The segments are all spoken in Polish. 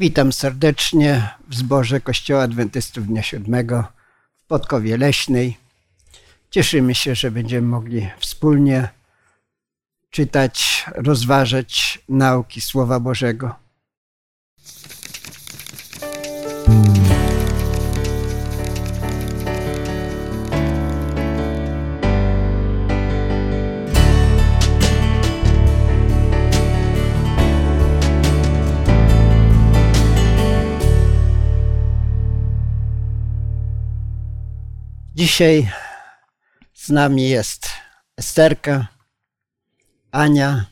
Witam serdecznie w zborze Kościoła Adwentystów Dnia Siódmego w Podkowie Leśnej. Cieszymy się, że będziemy mogli wspólnie czytać, rozważać nauki Słowa Bożego. Dzisiaj z nami jest Esterka, Ania,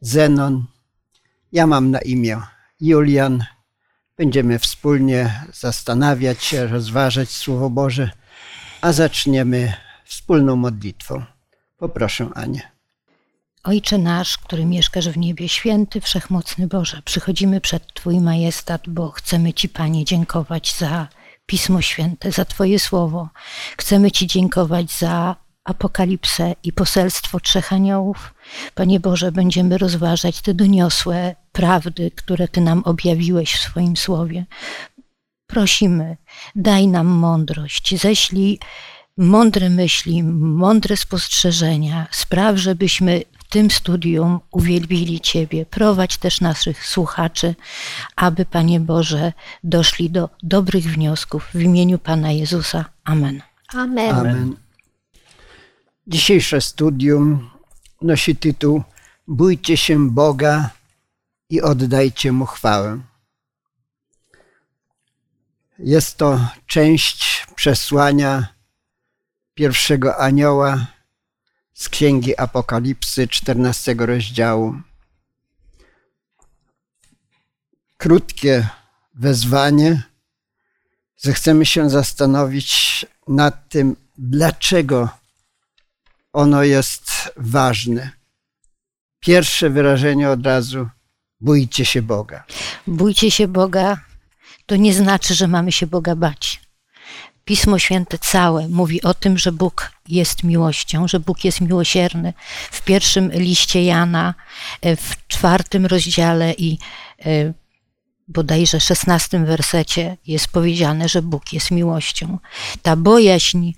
Zenon, ja mam na imię Julian. Będziemy wspólnie zastanawiać się, rozważać Słowo Boże, a zaczniemy wspólną modlitwą. Poproszę Anię. Ojcze nasz, który mieszkasz w niebie, święty, wszechmocny Boże, przychodzimy przed Twój majestat, bo chcemy Ci, Panie, dziękować za Pismo Święte, za Twoje Słowo. Chcemy Ci dziękować za Apokalipsę i poselstwo trzech aniołów. Panie Boże, będziemy rozważać te doniosłe prawdy, które Ty nam objawiłeś w swoim Słowie. Prosimy, daj nam mądrość, ześlij mądre myśli, mądre spostrzeżenia. Spraw, żebyśmy w tym studium uwielbili Ciebie. Prowadź też naszych słuchaczy, aby, Panie Boże, doszli do dobrych wniosków. W imieniu Pana Jezusa. Amen. Amen. Amen. Dzisiejsze studium nosi tytuł Bójcie się Boga i oddajcie Mu chwałę. Jest to część przesłania pierwszego anioła z Księgi Apokalipsy 14 rozdziału. Krótkie wezwanie, że chcemy się zastanowić nad tym, dlaczego ono jest ważne. Pierwsze wyrażenie od razu, bójcie się Boga. Bójcie się Boga, to nie znaczy, że mamy się Boga bać. Pismo Święte całe mówi o tym, że Bóg jest miłością, że Bóg jest miłosierny. W pierwszym liście Jana, w 4 rozdziale i bodajże 16 wersecie jest powiedziane, że Bóg jest miłością. Ta bojaźń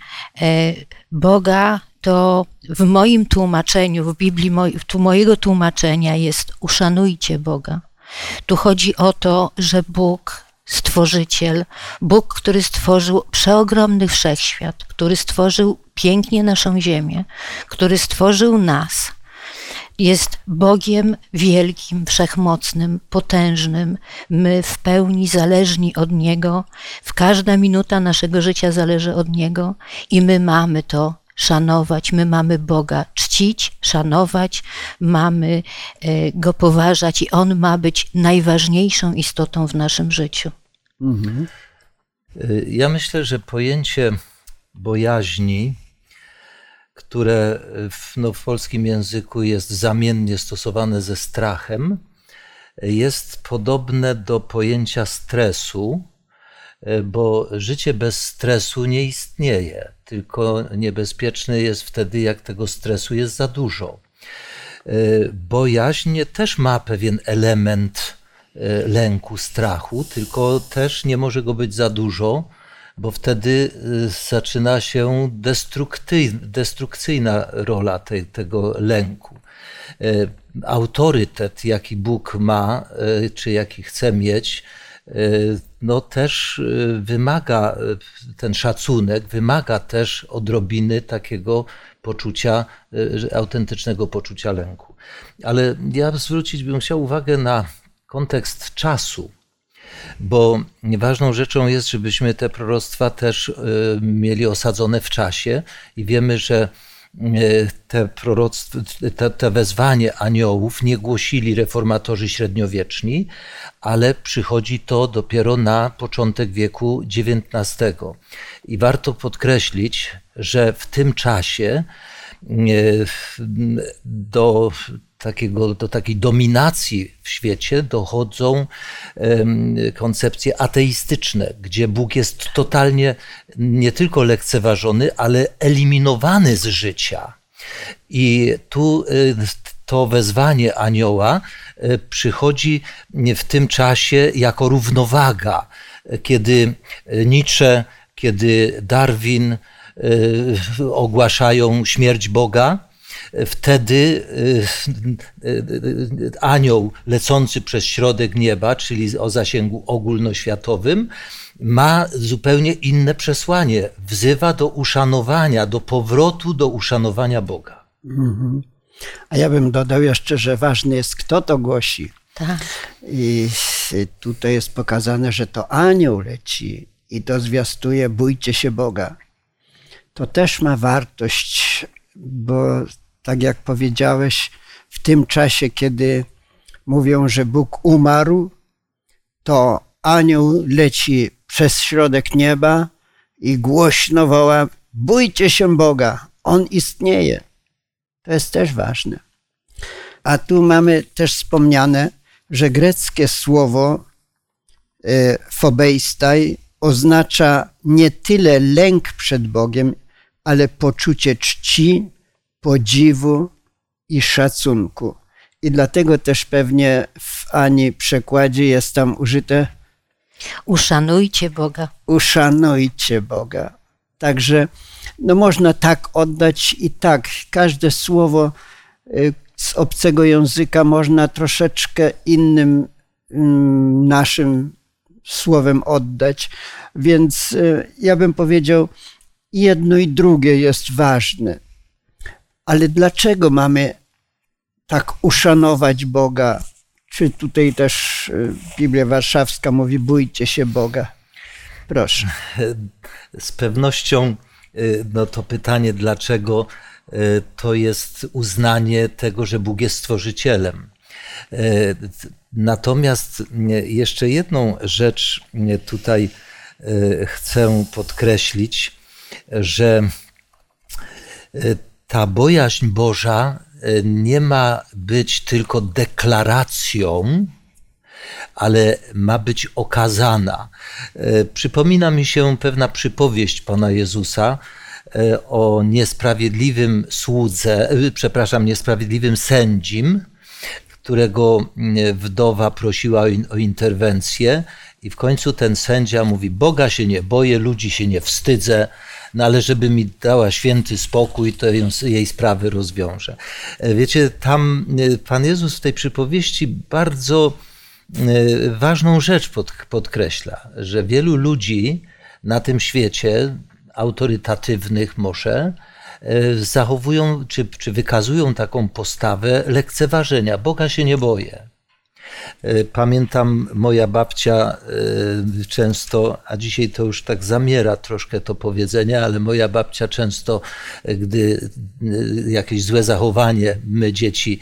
Boga to w moim tłumaczeniu, w Biblii mojego tłumaczenia jest uszanujcie Boga. Tu chodzi o to, że Bóg Stworzyciel, Bóg, który stworzył przeogromny wszechświat, który stworzył pięknie naszą ziemię, który stworzył nas, jest Bogiem wielkim, wszechmocnym, potężnym. My w pełni zależni od Niego, w każda minuta naszego życia zależy od Niego i my mamy to szanować, my mamy Boga czcić, szanować, mamy Go poważać i On ma być najważniejszą istotą w naszym życiu. Mhm. Ja myślę, że pojęcie bojaźni, które w polskim języku jest zamiennie stosowane ze strachem, jest podobne do pojęcia stresu, bo życie bez stresu nie istnieje, tylko niebezpieczne jest wtedy, jak tego stresu jest za dużo. Bojaźń też ma pewien element lęku, strachu, tylko też nie może go być za dużo, bo wtedy zaczyna się destrukcyjna rola tego lęku. Autorytet, jaki Bóg ma, czy jaki chce mieć, no też wymaga ten szacunek, wymaga też odrobiny takiego poczucia, autentycznego poczucia lęku. Ale ja zwrócić bym chciał uwagę na kontekst czasu, bo ważną rzeczą jest, żebyśmy te proroctwa też mieli osadzone w czasie i wiemy, że te wezwanie aniołów nie głosili reformatorzy średniowieczni, ale przychodzi to dopiero na początek wieku XIX. I warto podkreślić, że w tym czasie do takiej dominacji w świecie dochodzą koncepcje ateistyczne, gdzie Bóg jest totalnie nie tylko lekceważony, ale eliminowany z życia. I tu to wezwanie anioła przychodzi w tym czasie jako równowaga, kiedy Nietzsche, kiedy Darwin ogłaszają śmierć Boga, wtedy anioł lecący przez środek nieba, czyli o zasięgu ogólnoświatowym, ma zupełnie inne przesłanie. Wzywa do uszanowania, do powrotu do uszanowania Boga. Mhm. A ja bym dodał jeszcze, że ważne jest, kto to głosi. Tak. I tutaj jest pokazane, że to anioł leci i to zwiastuje bójcie się Boga. To też ma wartość, bo tak jak powiedziałeś, w tym czasie, kiedy mówią, że Bóg umarł, to anioł leci przez środek nieba i głośno woła: bójcie się Boga, On istnieje. To jest też ważne. A tu mamy też wspomniane, że greckie słowo phobeistai oznacza nie tyle lęk przed Bogiem, ale poczucie czci, podziwu i szacunku. I dlatego też pewnie w Ani przekładzie jest tam użyte: uszanujcie Boga. Uszanujcie Boga. Także można tak oddać i tak. Każde słowo z obcego języka można troszeczkę innym naszym słowem oddać. Więc ja bym powiedział, jedno i drugie jest ważne. Ale dlaczego mamy tak uszanować Boga? Czy tutaj też Biblia Warszawska mówi: bójcie się Boga? Proszę. Z pewnością to pytanie, dlaczego, to jest uznanie tego, że Bóg jest stworzycielem. Natomiast jeszcze jedną rzecz tutaj chcę podkreślić, że ta bojaźń Boża nie ma być tylko deklaracją, ale ma być okazana. Przypomina mi się pewna przypowieść Pana Jezusa o niesprawiedliwym niesprawiedliwym sędzim, którego wdowa prosiła o interwencję, i w końcu ten sędzia mówi: Boga się nie boję, ludzi się nie wstydzę, ale żeby mi dała święty spokój, to jej sprawy rozwiąże. Wiecie, tam Pan Jezus w tej przypowieści bardzo ważną rzecz podkreśla, że wielu ludzi na tym świecie, autorytatywnych może, zachowują czy wykazują taką postawę lekceważenia. Boga się nie boję. Pamiętam, moja babcia często, a dzisiaj to już tak zamiera troszkę to powiedzenie, ale moja babcia często, gdy jakieś złe zachowanie my dzieci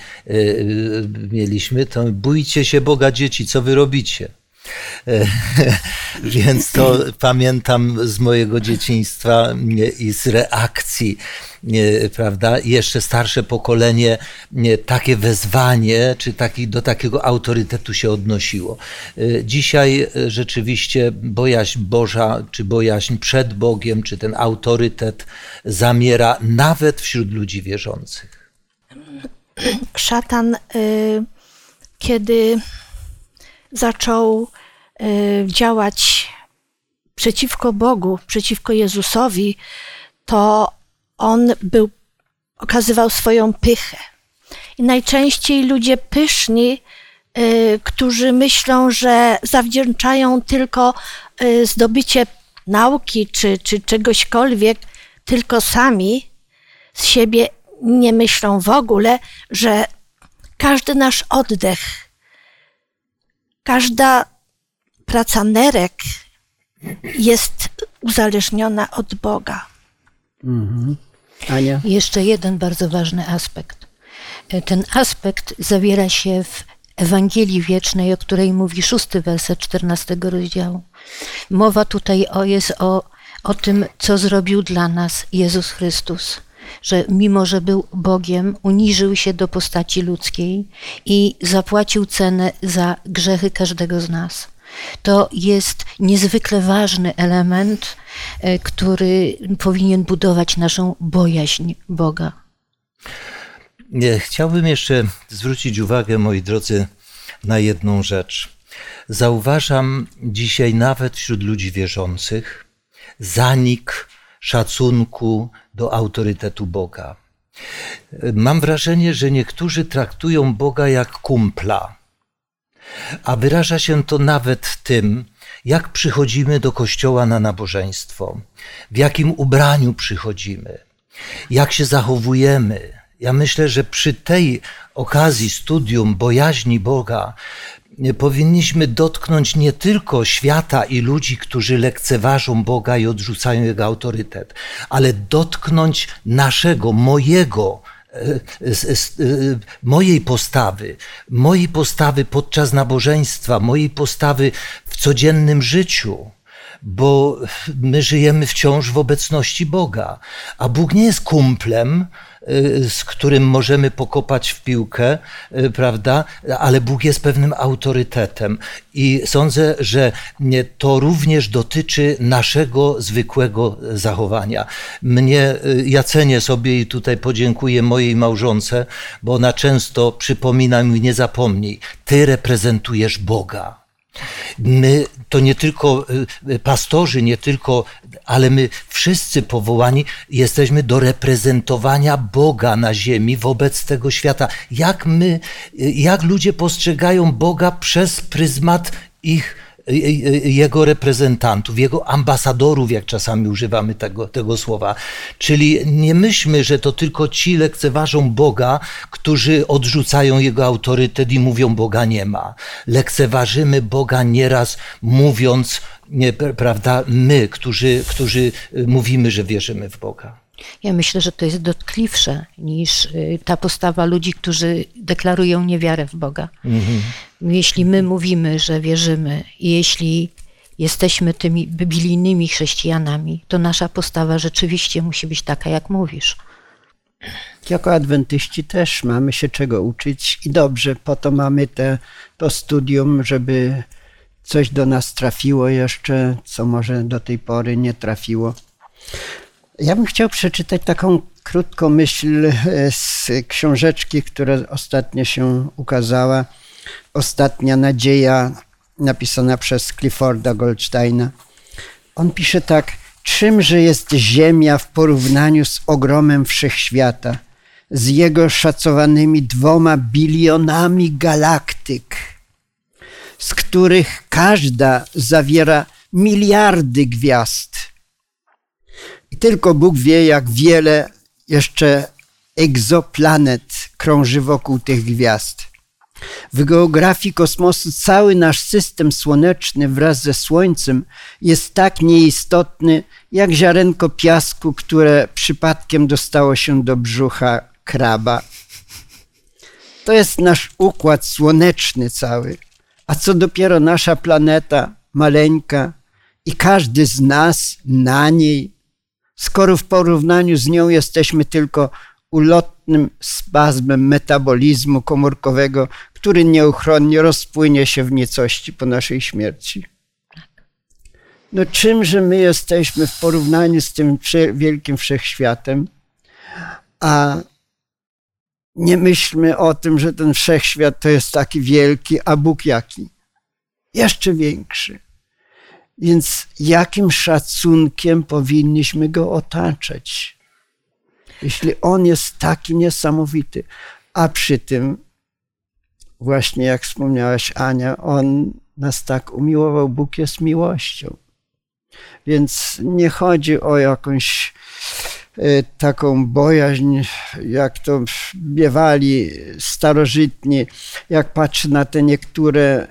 mieliśmy, to bójcie się Boga dzieci, co wy robicie? Więc to pamiętam z mojego dzieciństwa i z reakcji, prawda? Jeszcze starsze pokolenie takie wezwanie, do takiego autorytetu się odnosiło. Dzisiaj rzeczywiście bojaźń Boża, czy bojaźń przed Bogiem, czy ten autorytet zamiera nawet wśród ludzi wierzących. Szatan, kiedy zaczął działać przeciwko Bogu, przeciwko Jezusowi, to on okazywał swoją pychę. I najczęściej ludzie pyszni, którzy myślą, że zawdzięczają tylko zdobycie nauki czy czegośkolwiek tylko sami z siebie, nie myślą w ogóle, że każdy nasz oddech, każda praca nerek jest uzależniona od Boga. Mhm. Ania? Jeszcze jeden bardzo ważny aspekt. Ten aspekt zawiera się w Ewangelii Wiecznej, o której mówi 6 werset 14 rozdziału. Mowa tutaj jest o tym, co zrobił dla nas Jezus Chrystus, że mimo że był Bogiem, uniżył się do postaci ludzkiej i zapłacił cenę za grzechy każdego z nas. To jest niezwykle ważny element, który powinien budować naszą bojaźń Boga. Chciałbym jeszcze zwrócić uwagę, moi drodzy, na jedną rzecz. Zauważam dzisiaj nawet wśród ludzi wierzących zanik szacunku do autorytetu Boga. Mam wrażenie, że niektórzy traktują Boga jak kumpla, a wyraża się to nawet tym, jak przychodzimy do kościoła na nabożeństwo, w jakim ubraniu przychodzimy, jak się zachowujemy. Ja myślę, że przy tej okazji studium bojaźni Boga powinniśmy dotknąć nie tylko świata i ludzi, którzy lekceważą Boga i odrzucają Jego autorytet, ale dotknąć naszego, mojej postawy podczas nabożeństwa, mojej postawy w codziennym życiu, bo my żyjemy wciąż w obecności Boga, a Bóg nie jest kumplem, z którym możemy pokopać w piłkę, prawda? Ale Bóg jest pewnym autorytetem i sądzę, że to również dotyczy naszego zwykłego zachowania. Ja cenię sobie i tutaj podziękuję mojej małżonce, bo ona często przypomina mi, nie zapomnij, ty reprezentujesz Boga. My to nie tylko pastorzy, ale my wszyscy powołani jesteśmy do reprezentowania Boga na ziemi wobec tego świata. Jak ludzie postrzegają Boga przez pryzmat Jego reprezentantów, Jego ambasadorów, jak czasami używamy tego słowa. Czyli nie myślmy, że to tylko ci lekceważą Boga, którzy odrzucają Jego autorytet i mówią, Boga nie ma. Lekceważymy Boga nieraz mówiąc, prawda, my, którzy mówimy, że wierzymy w Boga. Ja myślę, że to jest dotkliwsze niż ta postawa ludzi, którzy deklarują niewiarę w Boga. Mhm. Jeśli my mówimy, że wierzymy i jeśli jesteśmy tymi biblijnymi chrześcijanami, to nasza postawa rzeczywiście musi być taka, jak mówisz. Jako adwentyści też mamy się czego uczyć i dobrze, po to mamy to studium, żeby coś do nas trafiło jeszcze, co może do tej pory nie trafiło. Ja bym chciał przeczytać taką krótką myśl z książeczki, która ostatnio się ukazała. Ostatnia nadzieja, napisana przez Clifforda Goldsteina. On pisze tak: czymże jest ziemia w porównaniu z ogromem wszechświata, z jego szacowanymi 2 bilionami galaktyk, z których każda zawiera miliardy gwiazd. I tylko Bóg wie, jak wiele jeszcze egzoplanet krąży wokół tych gwiazd. W geografii kosmosu cały nasz system słoneczny wraz ze Słońcem jest tak nieistotny, jak ziarenko piasku, które przypadkiem dostało się do brzucha kraba. To jest nasz układ słoneczny cały, a co dopiero nasza planeta, maleńka i każdy z nas na niej, skoro w porównaniu z nią jesteśmy tylko ulotnym spazmem metabolizmu komórkowego, który nieuchronnie rozpłynie się w nicości po naszej śmierci. No czymże my jesteśmy w porównaniu z tym wielkim wszechświatem, a nie myślmy o tym, że ten wszechświat to jest taki wielki, a Bóg jaki? Jeszcze większy. Więc jakim szacunkiem powinniśmy go otaczać, jeśli on jest taki niesamowity? A przy tym, właśnie jak wspomniałaś, Ania, on nas tak umiłował, Bóg jest miłością. Więc nie chodzi o jakąś taką bojaźń, jak to miewali starożytni, jak patrzy na te niektóre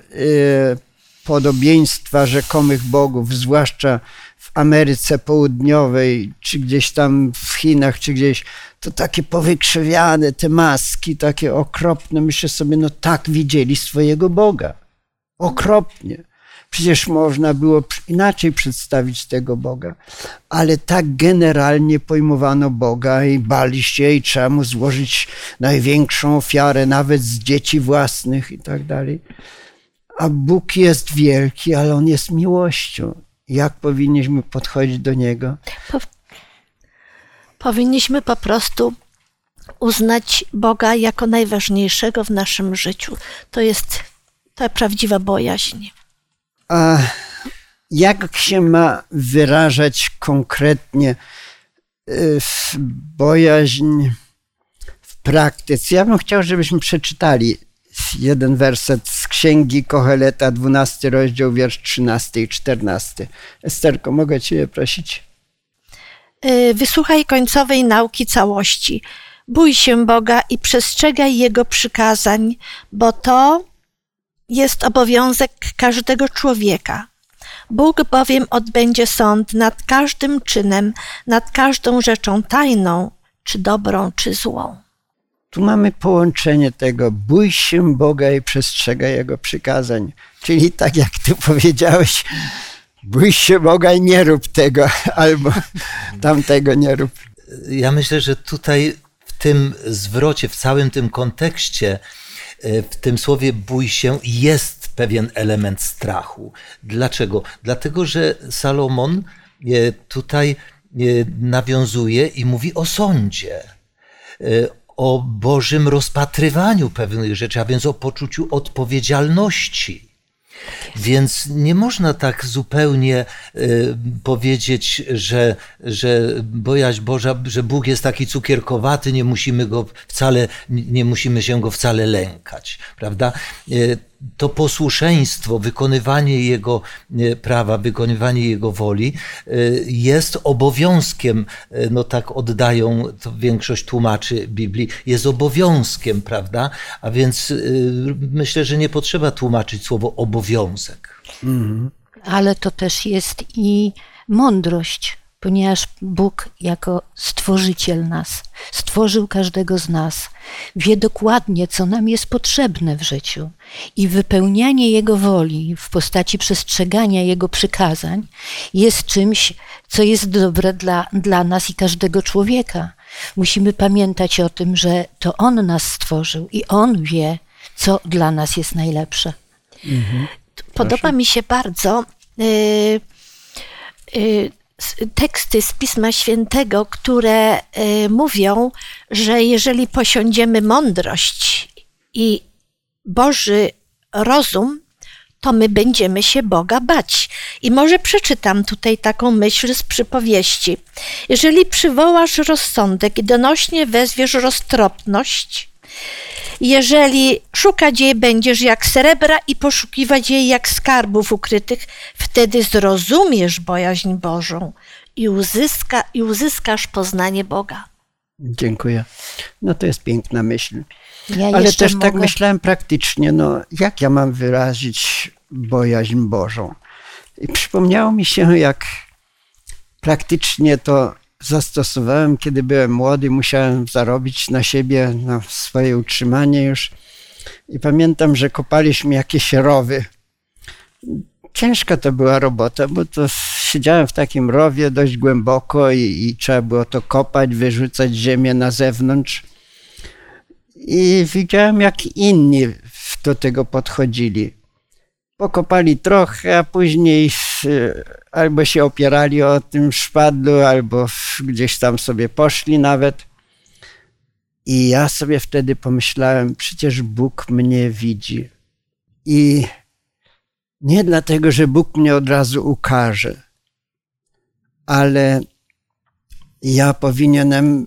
podobieństwa rzekomych bogów, zwłaszcza w Ameryce Południowej, czy gdzieś tam w Chinach, czy gdzieś, to takie powykrzywiane, te maski, takie okropne. Myślę sobie, no tak widzieli swojego Boga. Okropnie. Przecież można było inaczej przedstawić tego Boga. Ale tak generalnie pojmowano Boga i bali się i trzeba mu złożyć największą ofiarę, nawet z dzieci własnych i tak dalej. A Bóg jest wielki, ale On jest miłością. Jak powinniśmy podchodzić do Niego? Powinniśmy po prostu uznać Boga jako najważniejszego w naszym życiu. To jest ta prawdziwa bojaźń. A jak się ma wyrażać konkretnie bojaźń w praktyce? Ja bym chciał, żebyśmy przeczytali jeden werset z Księgi Koheleta, 12 rozdział, wiersz 13 i 14. Esterko, mogę Cię prosić? Wysłuchaj końcowej nauki całości. Bój się Boga i przestrzegaj Jego przykazań, bo to jest obowiązek każdego człowieka. Bóg bowiem odbędzie sąd nad każdym czynem, nad każdą rzeczą tajną, czy dobrą, czy złą. Tu mamy połączenie tego, bój się Boga i przestrzegaj Jego przykazań. Czyli tak jak Ty powiedziałeś, bój się Boga i nie rób tego, albo tamtego nie rób. Ja myślę, że tutaj w tym zwrocie, w całym tym kontekście, w tym słowie bój się jest pewien element strachu. Dlaczego? Dlatego, że Salomon tutaj nawiązuje i mówi o sądzie, o Bożym rozpatrywaniu pewnych rzeczy, a więc o poczuciu odpowiedzialności. Więc nie można tak zupełnie powiedzieć, że bojaźń Boża, że Bóg jest taki cukierkowaty, nie musimy się go wcale lękać, prawda? To posłuszeństwo, wykonywanie Jego prawa, wykonywanie Jego woli jest obowiązkiem, no tak oddają to większość tłumaczy Biblii, jest obowiązkiem, prawda? A więc myślę, że nie potrzeba tłumaczyć słowo obowiązek. Mhm. Ale to też jest i mądrość, ponieważ Bóg jako Stworzyciel nas, stworzył każdego z nas, wie dokładnie, co nam jest potrzebne w życiu i wypełnianie Jego woli w postaci przestrzegania Jego przykazań jest czymś, co jest dobre dla nas i każdego człowieka. Musimy pamiętać o tym, że to On nas stworzył i On wie, co dla nas jest najlepsze. Mhm. Podoba mi się bardzo teksty z Pisma Świętego, które mówią, że jeżeli posiądziemy mądrość i Boży rozum, to my będziemy się Boga bać. I może przeczytam tutaj taką myśl z przypowieści. Jeżeli przywołasz rozsądek i donośnie wezwiesz roztropność, jeżeli szukać jej będziesz jak srebra i poszukiwać jej jak skarbów ukrytych, wtedy zrozumiesz bojaźń Bożą i uzyskasz poznanie Boga. Dziękuję. No to jest piękna myśl. Ale też mogę... tak myślałem praktycznie, no jak ja mam wyrazić bojaźń Bożą? I przypomniało mi się, jak praktycznie to zastosowałem, kiedy byłem młody, musiałem zarobić na siebie, na swoje utrzymanie już. I pamiętam, że kopaliśmy jakieś rowy. Ciężka to była robota, bo to siedziałem w takim rowie dość głęboko i trzeba było to kopać, wyrzucać ziemię na zewnątrz. I widziałem, jak inni do tego podchodzili. Pokopali trochę, a później albo się opierali o tym szpadlu, albo gdzieś tam sobie poszli nawet. I ja sobie wtedy pomyślałem, przecież Bóg mnie widzi. I nie dlatego, że Bóg mnie od razu ukarze, ale ja powinienem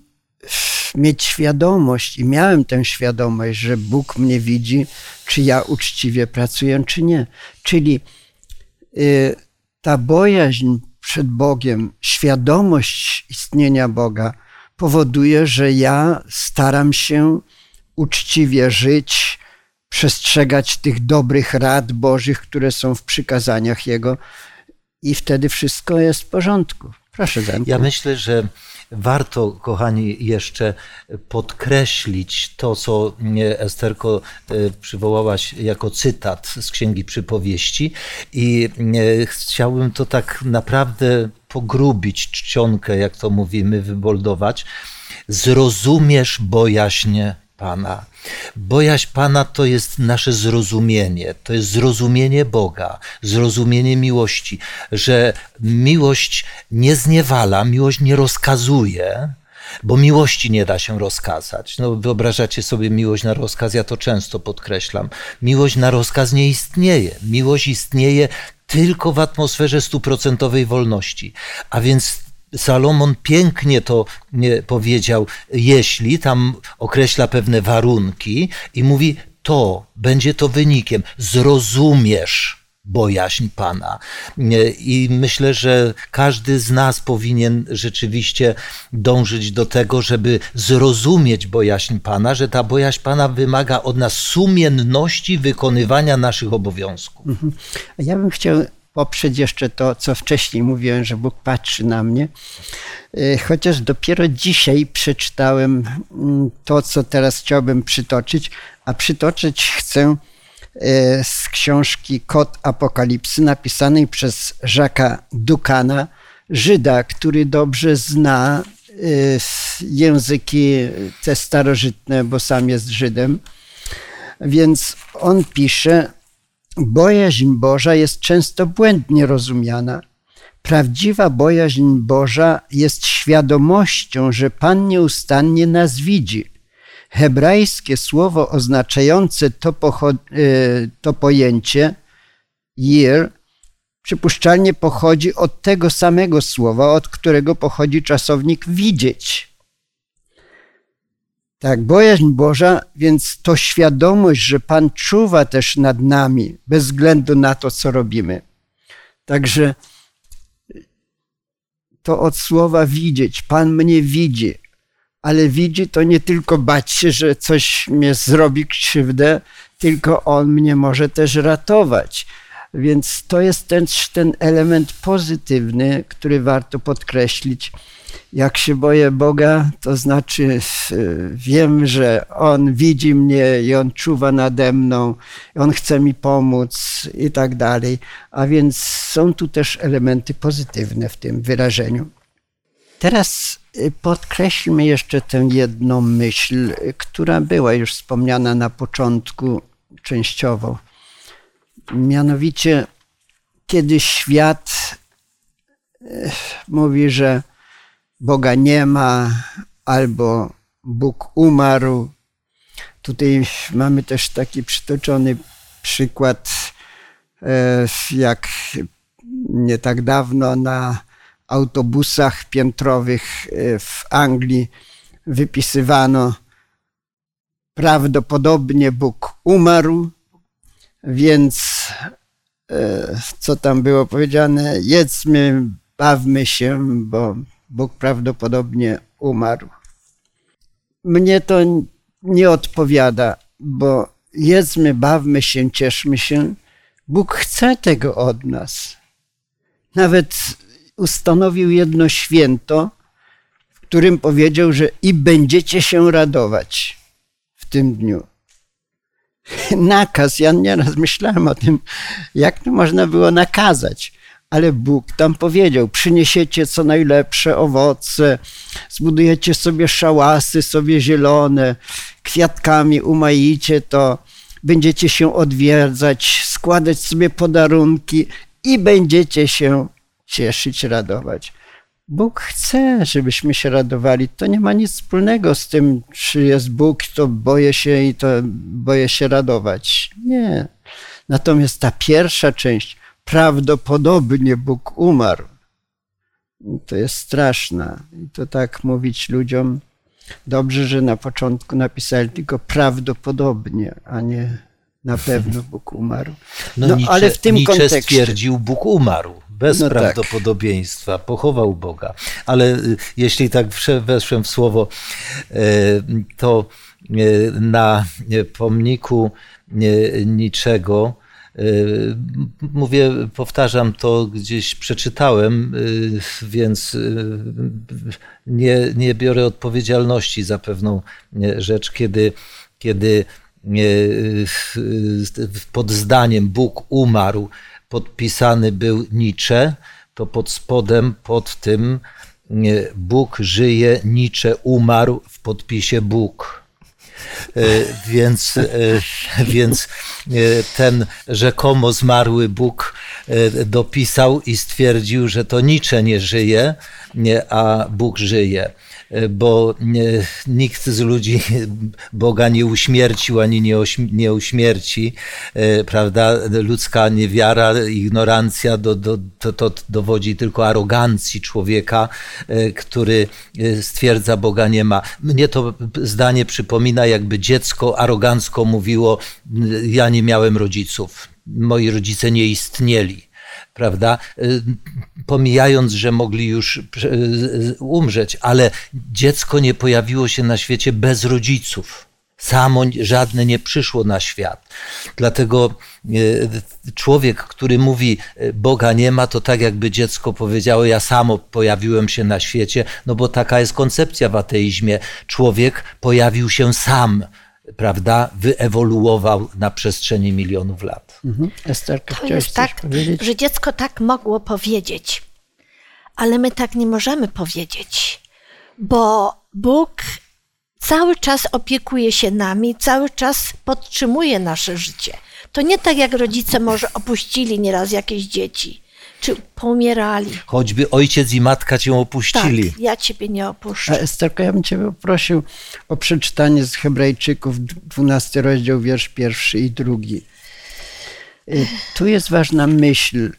mieć świadomość i miałem tę świadomość, że Bóg mnie widzi, czy ja uczciwie pracuję, czy nie. Czyli ta bojaźń przed Bogiem, świadomość istnienia Boga powoduje, że ja staram się uczciwie żyć, przestrzegać tych dobrych rad Bożych, które są w przykazaniach Jego i wtedy wszystko jest w porządku. Proszę, Danku. Ja myślę, że warto, kochani, jeszcze podkreślić to, co Esterko przywołałaś jako cytat z Księgi Przypowieści i chciałbym to tak naprawdę pogrubić czcionkę, jak to mówimy, wyboldować. Zrozumiesz bojaźń Pana. Bojaźń Pana to jest nasze zrozumienie, to jest zrozumienie Boga, zrozumienie miłości, że miłość nie zniewala, miłość nie rozkazuje, bo miłości nie da się rozkazać. No, wyobrażacie sobie miłość na rozkaz, ja to często podkreślam. Miłość na rozkaz nie istnieje. Miłość istnieje tylko w atmosferze 100% wolności. A więc Salomon pięknie to powiedział, jeśli, tam określa pewne warunki i mówi, to będzie to wynikiem, zrozumiesz bojaźń Pana. I myślę, że każdy z nas powinien rzeczywiście dążyć do tego, żeby zrozumieć bojaźń Pana, że ta bojaźń Pana wymaga od nas sumienności wykonywania naszych obowiązków. Ja bym chciał poprzeć jeszcze to, co wcześniej mówiłem, że Bóg patrzy na mnie. Chociaż dopiero dzisiaj przeczytałem to, co teraz chciałbym przytoczyć, a przytoczyć chcę z książki Kod Apokalipsy, napisanej przez Jacques'a Dukana, Żyda, który dobrze zna języki te starożytne, bo sam jest Żydem. Więc on pisze, bojaźń Boża jest często błędnie rozumiana. Prawdziwa bojaźń Boża jest świadomością, że Pan nieustannie nas widzi. Hebrajskie słowo oznaczające to pojęcie, year, przypuszczalnie pochodzi od tego samego słowa, od którego pochodzi czasownik widzieć. Tak, bojaźń Boża, więc to świadomość, że Pan czuwa też nad nami, bez względu na to, co robimy. Także to od słowa widzieć, Pan mnie widzi. Ale widzi to nie tylko bać się, że coś mnie zrobi krzywdę, tylko On mnie może też ratować. Więc to jest ten element pozytywny, który warto podkreślić. Jak się boję Boga, to znaczy wiem, że On widzi mnie i On czuwa nade mną, On chce mi pomóc i tak dalej. A więc są tu też elementy pozytywne w tym wyrażeniu. Teraz podkreślmy jeszcze tę jedną myśl, która była już wspomniana na początku częściowo. Mianowicie, kiedy świat mówi, że Boga nie ma, albo Bóg umarł. Tutaj mamy też taki przytoczony przykład, jak nie tak dawno na autobusach piętrowych w Anglii wypisywano prawdopodobnie Bóg umarł, więc co tam było powiedziane, jedzmy, bawmy się, bo Bóg prawdopodobnie umarł. Mnie to nie odpowiada, bo jedzmy, bawmy się, cieszmy się. Bóg chce tego od nas. Nawet ustanowił jedno święto, w którym powiedział, że i będziecie się radować w tym dniu. Nakaz, ja nieraz myślałem o tym, jak to można było nakazać, ale Bóg tam powiedział, przyniesiecie co najlepsze owoce, zbudujecie sobie szałasy, sobie zielone, kwiatkami umaicie to, będziecie się odwiedzać, składać sobie podarunki i będziecie się cieszyć, radować. Bóg chce, żebyśmy się radowali. To nie ma nic wspólnego z tym, czy jest Bóg, to boję się i to boję się radować. Nie. Natomiast ta pierwsza część, prawdopodobnie Bóg umarł, to jest straszna. I to tak mówić ludziom, dobrze, że na początku napisali tylko prawdopodobnie, a nie na pewno Bóg umarł. No Nietzsche, ale w tym kontekście stwierdził, Bóg umarł. Bez prawdopodobieństwa, tak. Pochował Boga. Ale jeśli tak weszłem w słowo, to na pomniku Nietzschego, mówię, powtarzam to, gdzieś przeczytałem, więc nie biorę odpowiedzialności za pewną rzecz, kiedy pod zdaniem Bóg umarł podpisany był Nietzsche, to pod spodem, pod tym Bóg żyje, Nietzsche umarł, w podpisie Bóg. Więc ten rzekomo zmarły Bóg dopisał i stwierdził, że to Nietzsche nie żyje, a Bóg żyje. bo nikt z ludzi Boga nie uśmiercił ani nie uśmierci, prawda? Ludzka niewiara, ignorancja to dowodzi tylko arogancji człowieka, który stwierdza, Boga nie ma. Mnie to zdanie przypomina, jakby dziecko arogancko mówiło, ja nie miałem rodziców, moi rodzice nie istnieli. Prawda? Pomijając, że mogli już umrzeć, ale dziecko nie pojawiło się na świecie bez rodziców. Samo żadne nie przyszło na świat. Dlatego człowiek, który mówi, Boga nie ma, to tak jakby dziecko powiedziało, ja samo pojawiłem się na świecie, no bo taka jest koncepcja w ateizmie. Człowiek pojawił się sam. Prawda, wyewoluował na przestrzeni milionów lat. Mhm. Esterka, to już tak, powiedzieć? Że dziecko tak mogło powiedzieć, ale my tak nie możemy powiedzieć, bo Bóg cały czas opiekuje się nami, cały czas podtrzymuje nasze życie. To nie tak, jak rodzice może opuścili nieraz jakieś dzieci, czy pomierali. Choćby ojciec i matka cię opuścili. Tak, ja ciebie nie opuszczę. A Esterko, ja bym cię poprosił o przeczytanie z Hebrajczyków, 12 rozdział, wiersz 1 i 2. Tu jest ważna myśl.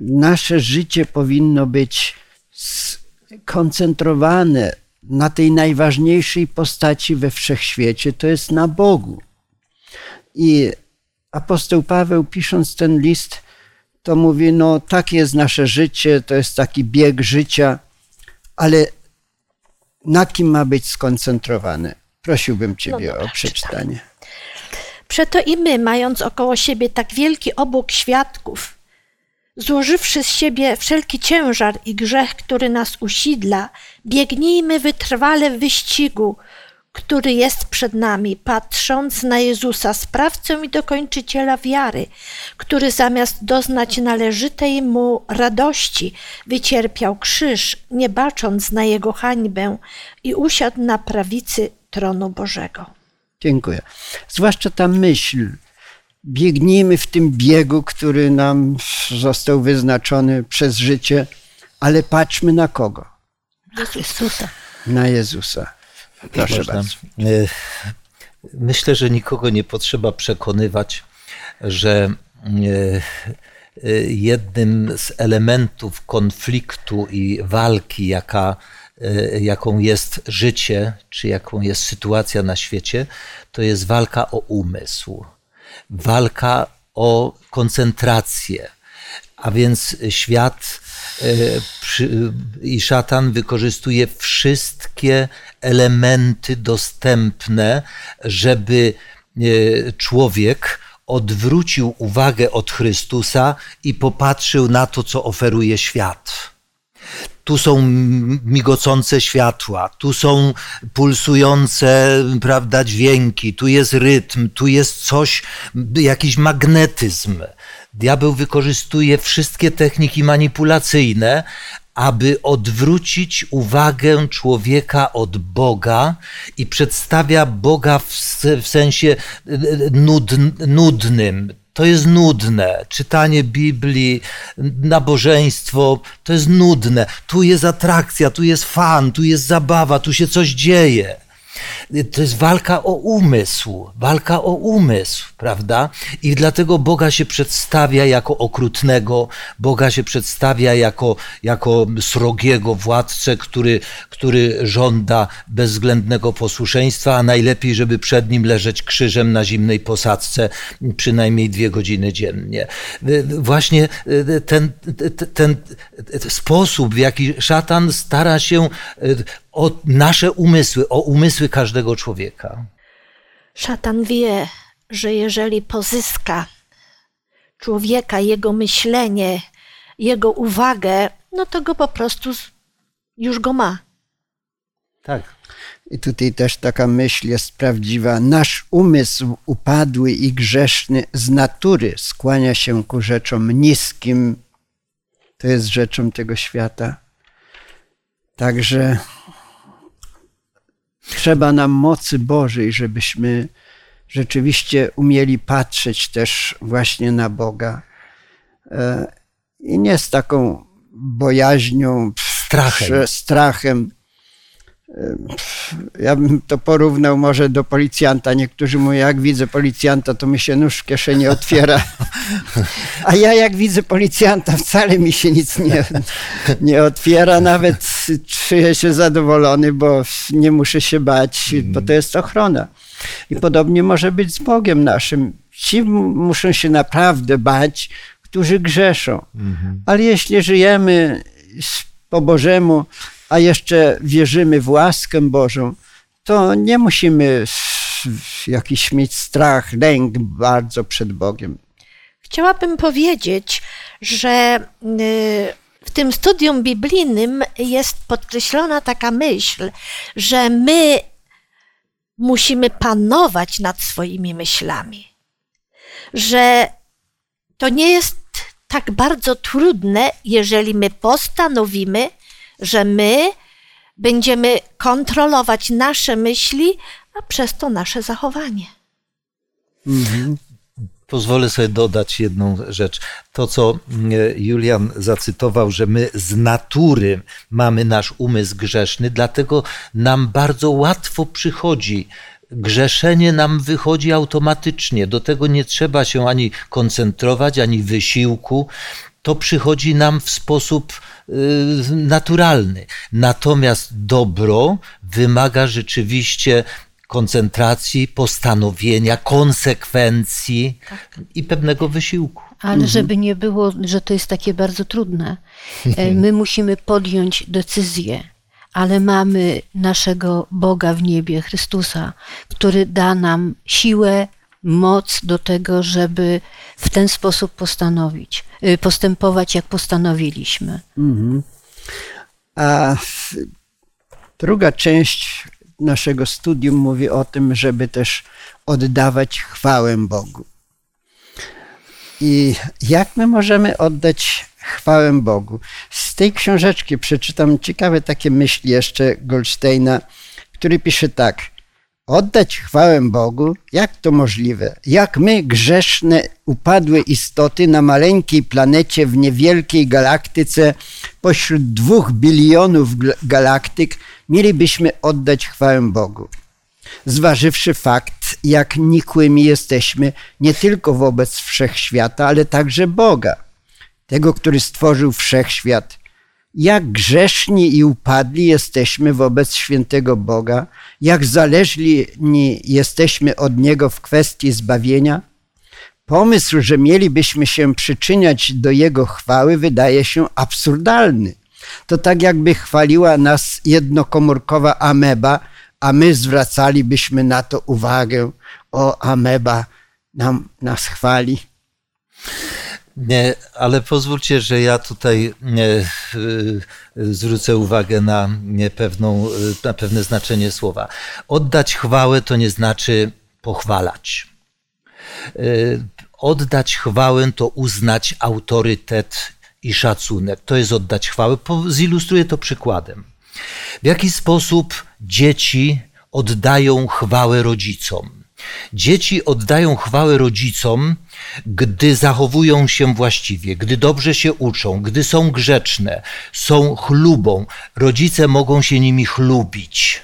Nasze życie powinno być skoncentrowane na tej najważniejszej postaci we wszechświecie, to jest na Bogu. I apostoł Paweł, pisząc ten list, to mówi, no takie jest nasze życie, to jest taki bieg życia, ale na kim ma być skoncentrowane? Prosiłbym ciebie o przeczytanie. Przeto i my, mając około siebie tak wielki obłok świadków, złożywszy z siebie wszelki ciężar i grzech, który nas usidla, biegnijmy wytrwale w wyścigu, który jest przed nami, patrząc na Jezusa, sprawcę i dokończyciela wiary, który zamiast doznać należytej mu radości, wycierpiał krzyż, nie bacząc na jego hańbę i usiadł na prawicy tronu Bożego. Dziękuję. Zwłaszcza ta myśl, biegnijmy w tym biegu, który nam został wyznaczony przez życie, ale patrzmy na kogo? Na Chrystusa. Na Jezusa. Proszę bardzo. Myślę, że nikogo nie potrzeba przekonywać, że jednym z elementów konfliktu i walki, jaką jest życie, czy jaką jest sytuacja na świecie, to jest walka o umysł, walka o koncentrację. A więc świat i szatan wykorzystuje wszystkie elementy dostępne, żeby człowiek odwrócił uwagę od Chrystusa i popatrzył na to, co oferuje świat. Tu są migocące światła, tu są pulsujące, prawda, dźwięki, tu jest rytm, tu jest coś, jakiś magnetyzm. Diabeł wykorzystuje wszystkie techniki manipulacyjne, aby odwrócić uwagę człowieka od Boga i przedstawia Boga w sensie nudnym. To jest nudne. Czytanie Biblii, nabożeństwo, to jest nudne. Tu jest atrakcja, tu jest fan, tu jest zabawa, tu się coś dzieje. To jest walka o umysł, prawda? I dlatego Boga się przedstawia jako okrutnego, Boga się przedstawia jako srogiego władcę, który żąda bezwzględnego posłuszeństwa, a najlepiej, żeby przed nim leżeć krzyżem na zimnej posadzce przynajmniej 2 godziny dziennie. Właśnie ten sposób, w jaki szatan stara się o nasze umysły, o umysły każdego człowieka. Szatan wie, że jeżeli pozyska człowieka, jego myślenie, jego uwagę, no to go po prostu już go ma. Tak. I tutaj też taka myśl jest prawdziwa. Nasz umysł upadły i grzeszny z natury skłania się ku rzeczom niskim. To jest rzeczą tego świata. Także trzeba nam mocy Bożej, żebyśmy rzeczywiście umieli patrzeć też właśnie na Boga. I nie z taką bojaźnią, strachem, Ja bym to porównał może do policjanta. Niektórzy mówią, jak widzę policjanta, to mi się nóż w kieszeni otwiera. A ja jak widzę policjanta, wcale mi się nic nie otwiera. Nawet czuję się zadowolony, bo nie muszę się bać, bo to jest ochrona. I podobnie może być z Bogiem naszym. Ci muszą się naprawdę bać, którzy grzeszą. Ale jeśli żyjemy po Bożemu, a jeszcze wierzymy w łaskę Bożą, to nie musimy jakiś mieć strach, lęk bardzo przed Bogiem. Chciałabym powiedzieć, że w tym studium biblijnym jest podkreślona taka myśl, że my musimy panować nad swoimi myślami. Że to nie jest tak bardzo trudne, jeżeli my postanowimy, że my będziemy kontrolować nasze myśli, a przez to nasze zachowanie. Mhm. Pozwolę sobie dodać jedną rzecz. To, co Julian zacytował, że my z natury mamy nasz umysł grzeszny, dlatego nam bardzo łatwo przychodzi. Grzeszenie nam wychodzi automatycznie. Do tego nie trzeba się ani koncentrować, ani wysiłku. To przychodzi nam w sposób naturalny. Natomiast dobro wymaga rzeczywiście koncentracji, postanowienia, konsekwencji i pewnego wysiłku. Ale żeby nie było, że to jest takie bardzo trudne. My musimy podjąć decyzję, ale mamy naszego Boga w niebie, Chrystusa, który da nam siłę, moc do tego, żeby w ten sposób postępować, jak postanowiliśmy. Mhm. A druga część naszego studium mówi o tym, żeby też oddawać chwałę Bogu. I jak my możemy oddać chwałę Bogu? Z tej książeczki przeczytam ciekawe takie myśli jeszcze Goldsteina, który pisze tak. Oddać chwałę Bogu? Jak to możliwe? Jak my, grzeszne, upadłe istoty na maleńkiej planecie w niewielkiej galaktyce pośród 2 bilionów galaktyk mielibyśmy oddać chwałę Bogu? Zważywszy fakt, jak nikłymi jesteśmy nie tylko wobec wszechświata, ale także Boga, tego, który stworzył wszechświat. Jak grzeszni i upadli jesteśmy wobec świętego Boga, jak zależni jesteśmy od Niego w kwestii zbawienia. Pomysł, że mielibyśmy się przyczyniać do Jego chwały, wydaje się absurdalny. To tak jakby chwaliła nas jednokomórkowa ameba, a my zwracalibyśmy na to uwagę. O, ameba nas chwali. Nie, ale pozwólcie, że ja tutaj zwrócę uwagę na pewne znaczenie słowa. Oddać chwałę to nie znaczy pochwalać. Oddać chwałę to uznać autorytet i szacunek. To jest oddać chwałę. Zilustruję to przykładem. W jaki sposób dzieci oddają chwałę rodzicom? Dzieci oddają chwałę rodzicom, gdy zachowują się właściwie, gdy dobrze się uczą, gdy są grzeczne, są chlubą. Rodzice mogą się nimi chlubić.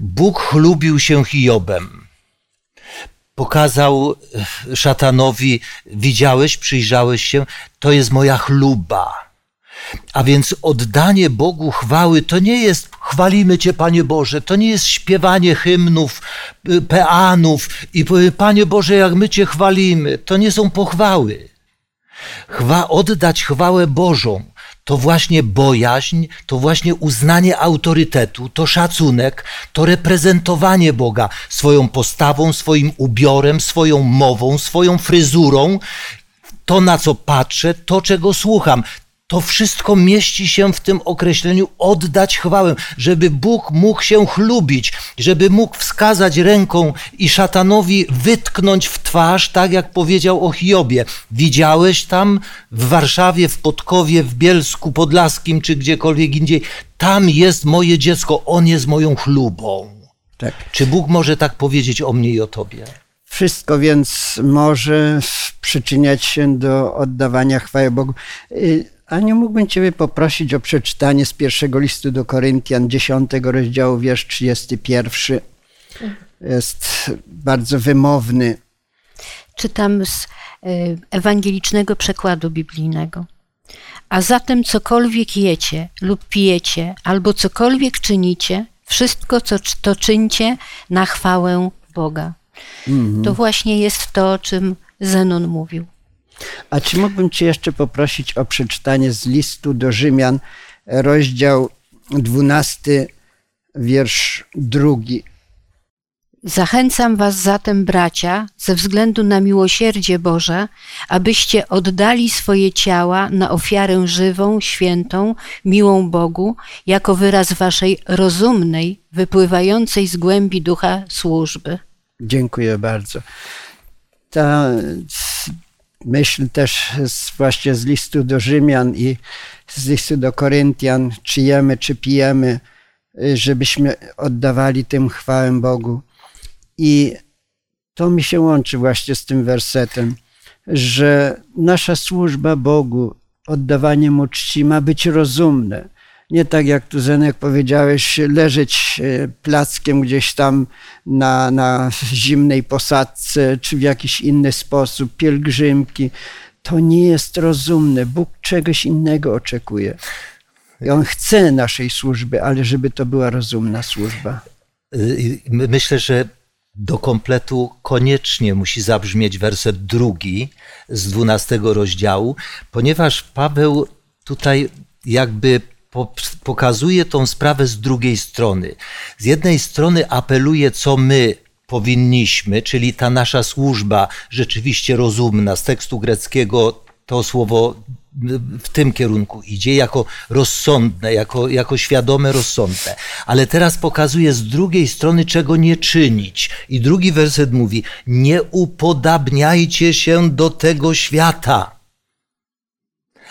Bóg chlubił się Hiobem. Pokazał szatanowi, widziałeś, przyjrzałeś się, to jest moja chluba. A więc oddanie Bogu chwały to nie jest chwalimy Cię, Panie Boże, to nie jest śpiewanie hymnów, peanów i Panie Boże, jak my Cię chwalimy. To nie są pochwały. Oddać chwałę Bożą to właśnie bojaźń, to właśnie uznanie autorytetu, to szacunek, to reprezentowanie Boga swoją postawą, swoim ubiorem, swoją mową, swoją fryzurą, to na co patrzę, to czego słucham. To wszystko mieści się w tym określeniu oddać chwałę, żeby Bóg mógł się chlubić, żeby mógł wskazać ręką i szatanowi wytknąć w twarz, tak jak powiedział o Hiobie. Widziałeś tam w Warszawie, w Podkowie, w Bielsku Podlaskim czy gdziekolwiek indziej, tam jest moje dziecko, on jest moją chlubą. Tak. Czy Bóg może tak powiedzieć o mnie i o tobie? Wszystko więc może przyczyniać się do oddawania chwały Bogu. Aniu, mógłbym Ciebie poprosić o przeczytanie z pierwszego listu do Koryntian, 10 rozdziału, wiersz 31. Jest bardzo wymowny. Czytam z ewangelicznego przekładu biblijnego. A zatem cokolwiek jecie lub pijecie, albo cokolwiek czynicie, wszystko to czyńcie na chwałę Boga. Mhm. To właśnie jest to, o czym Zenon mówił. A czy mógłbym Cię jeszcze poprosić o przeczytanie z listu do Rzymian, rozdział 12, wiersz 2. Zachęcam was zatem, bracia, ze względu na miłosierdzie Boże, abyście oddali swoje ciała na ofiarę żywą, świętą, miłą Bogu, jako wyraz waszej rozumnej, wypływającej z głębi ducha służby. Dziękuję bardzo. Ta myśl też właśnie z listu do Rzymian i z listu do Koryntian, czy jemy, czy pijemy, żebyśmy oddawali tym chwałę Bogu. I to mi się łączy właśnie z tym wersetem, że nasza służba Bogu, oddawanie Mu czci ma być rozumne. Nie tak jak tu, Zenek, powiedziałeś, leżeć plackiem gdzieś tam na zimnej posadzce czy w jakiś inny sposób, pielgrzymki. To nie jest rozumne. Bóg czegoś innego oczekuje. I On chce naszej służby, ale żeby to była rozumna służba. Myślę, że do kompletu koniecznie musi zabrzmieć werset 2 z 12 rozdziału, ponieważ Paweł tutaj jakby pokazuje tą sprawę z drugiej strony. Z jednej strony apeluje, co my powinniśmy, czyli ta nasza służba rzeczywiście rozumna, z tekstu greckiego to słowo w tym kierunku idzie, jako rozsądne, jako świadome, rozsądne. Ale teraz pokazuje z drugiej strony, czego nie czynić. I drugi werset mówi, nie upodabniajcie się do tego świata,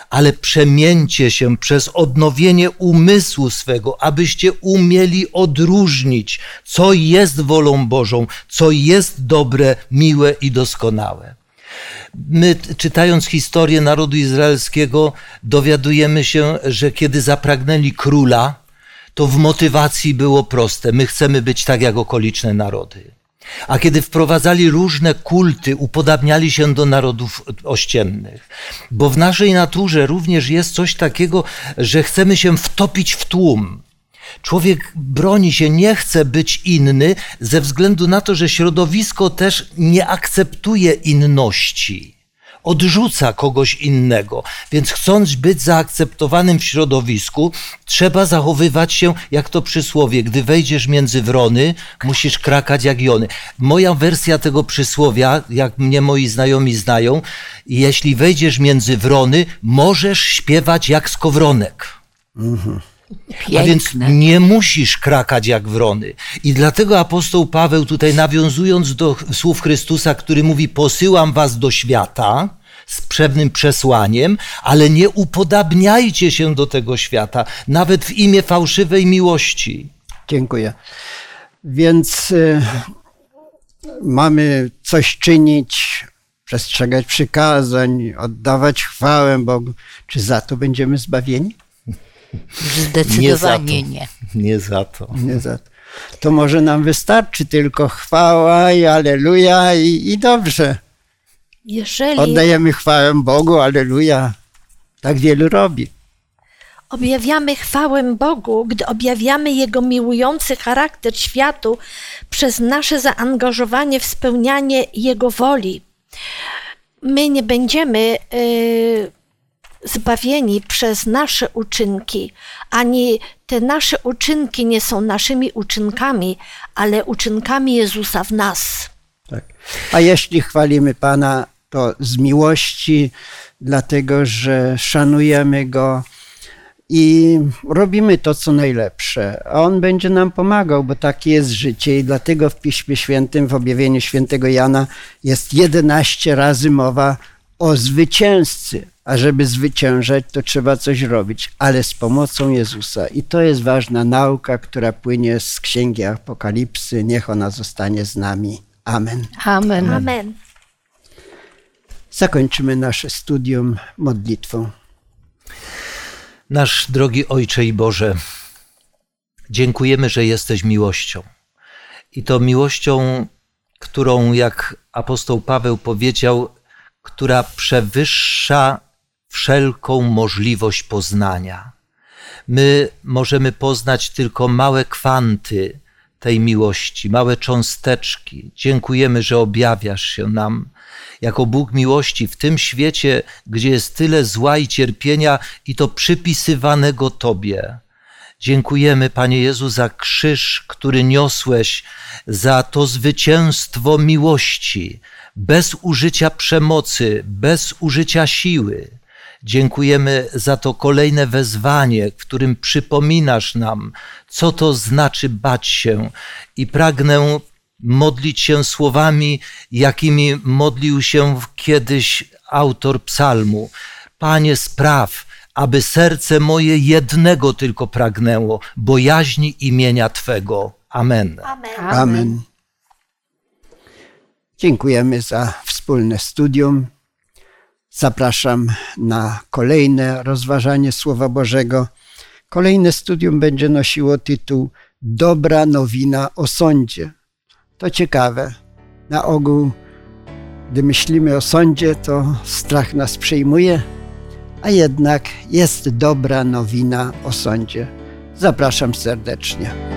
ale przemieńcie się przez odnowienie umysłu swego, abyście umieli odróżnić, co jest wolą Bożą, co jest dobre, miłe i doskonałe. My, czytając historię narodu izraelskiego, dowiadujemy się, że kiedy zapragnęli króla, to w motywacji było proste. My chcemy być tak jak okoliczne narody. A kiedy wprowadzali różne kulty, upodabniali się do narodów ościennych. Bo w naszej naturze również jest coś takiego, że chcemy się wtopić w tłum. Człowiek broni się, nie chce być inny ze względu na to, że środowisko też nie akceptuje inności, odrzuca kogoś innego. Więc chcąc być zaakceptowanym w środowisku, trzeba zachowywać się jak to przysłowie. Gdy wejdziesz między wrony, musisz krakać jak jony. Moja wersja tego przysłowia, jak mnie moi znajomi znają, jeśli wejdziesz między wrony, możesz śpiewać jak skowronek. Mhm. Piękne. A więc nie musisz krakać jak wrony. I dlatego apostoł Paweł tutaj, nawiązując do słów Chrystusa, który mówi, posyłam was do świata z pewnym przesłaniem, ale nie upodabniajcie się do tego świata, nawet w imię fałszywej miłości. Dziękuję. Więc mamy coś czynić, przestrzegać przykazań, oddawać chwałę Bogu. Czy za to będziemy zbawieni? Zdecydowanie nie. Nie za to. To może nam wystarczy tylko chwała i alleluja i dobrze. Jeżeli oddajemy chwałę Bogu, alleluja. Tak wielu robi. Objawiamy chwałę Bogu, gdy objawiamy Jego miłujący charakter światu przez nasze zaangażowanie w spełnianie Jego woli. My nie będziemy zbawieni przez nasze uczynki, ani te nasze uczynki nie są naszymi uczynkami, ale uczynkami Jezusa w nas. Tak. A jeśli chwalimy Pana, to z miłości, dlatego że szanujemy Go i robimy to, co najlepsze, a On będzie nam pomagał, bo takie jest życie i dlatego w Piśmie Świętym, w Objawieniu świętego Jana jest 11 razy mowa o zwycięzcy. A żeby zwyciężać, to trzeba coś robić, ale z pomocą Jezusa. I to jest ważna nauka, która płynie z Księgi Apokalipsy. Niech ona zostanie z nami. Amen. Amen. Amen. Zakończymy nasze studium modlitwą. Nasz drogi Ojcze i Boże, dziękujemy, że jesteś miłością. I to miłością, którą, jak apostoł Paweł powiedział, która przewyższa wszelką możliwość poznania. My możemy poznać tylko małe kwanty tej miłości, małe cząsteczki. Dziękujemy, że objawiasz się nam jako Bóg miłości w tym świecie, gdzie jest tyle zła i cierpienia i to przypisywanego Tobie. Dziękujemy, Panie Jezu, za krzyż, który niosłeś, za to zwycięstwo miłości, bez użycia przemocy, bez użycia siły. Dziękujemy za to kolejne wezwanie, w którym przypominasz nam, co to znaczy bać się. I pragnę modlić się słowami, jakimi modlił się kiedyś autor psalmu. Panie, spraw, aby serce moje jednego tylko pragnęło, bojaźni imienia Twego. Amen. Amen. Amen. Dziękujemy za wspólne studium. Zapraszam na kolejne rozważanie Słowa Bożego. Kolejne studium będzie nosiło tytuł Dobra nowina o sądzie. To ciekawe. Na ogół, gdy myślimy o sądzie, to strach nas przejmuje, a jednak jest dobra nowina o sądzie. Zapraszam serdecznie.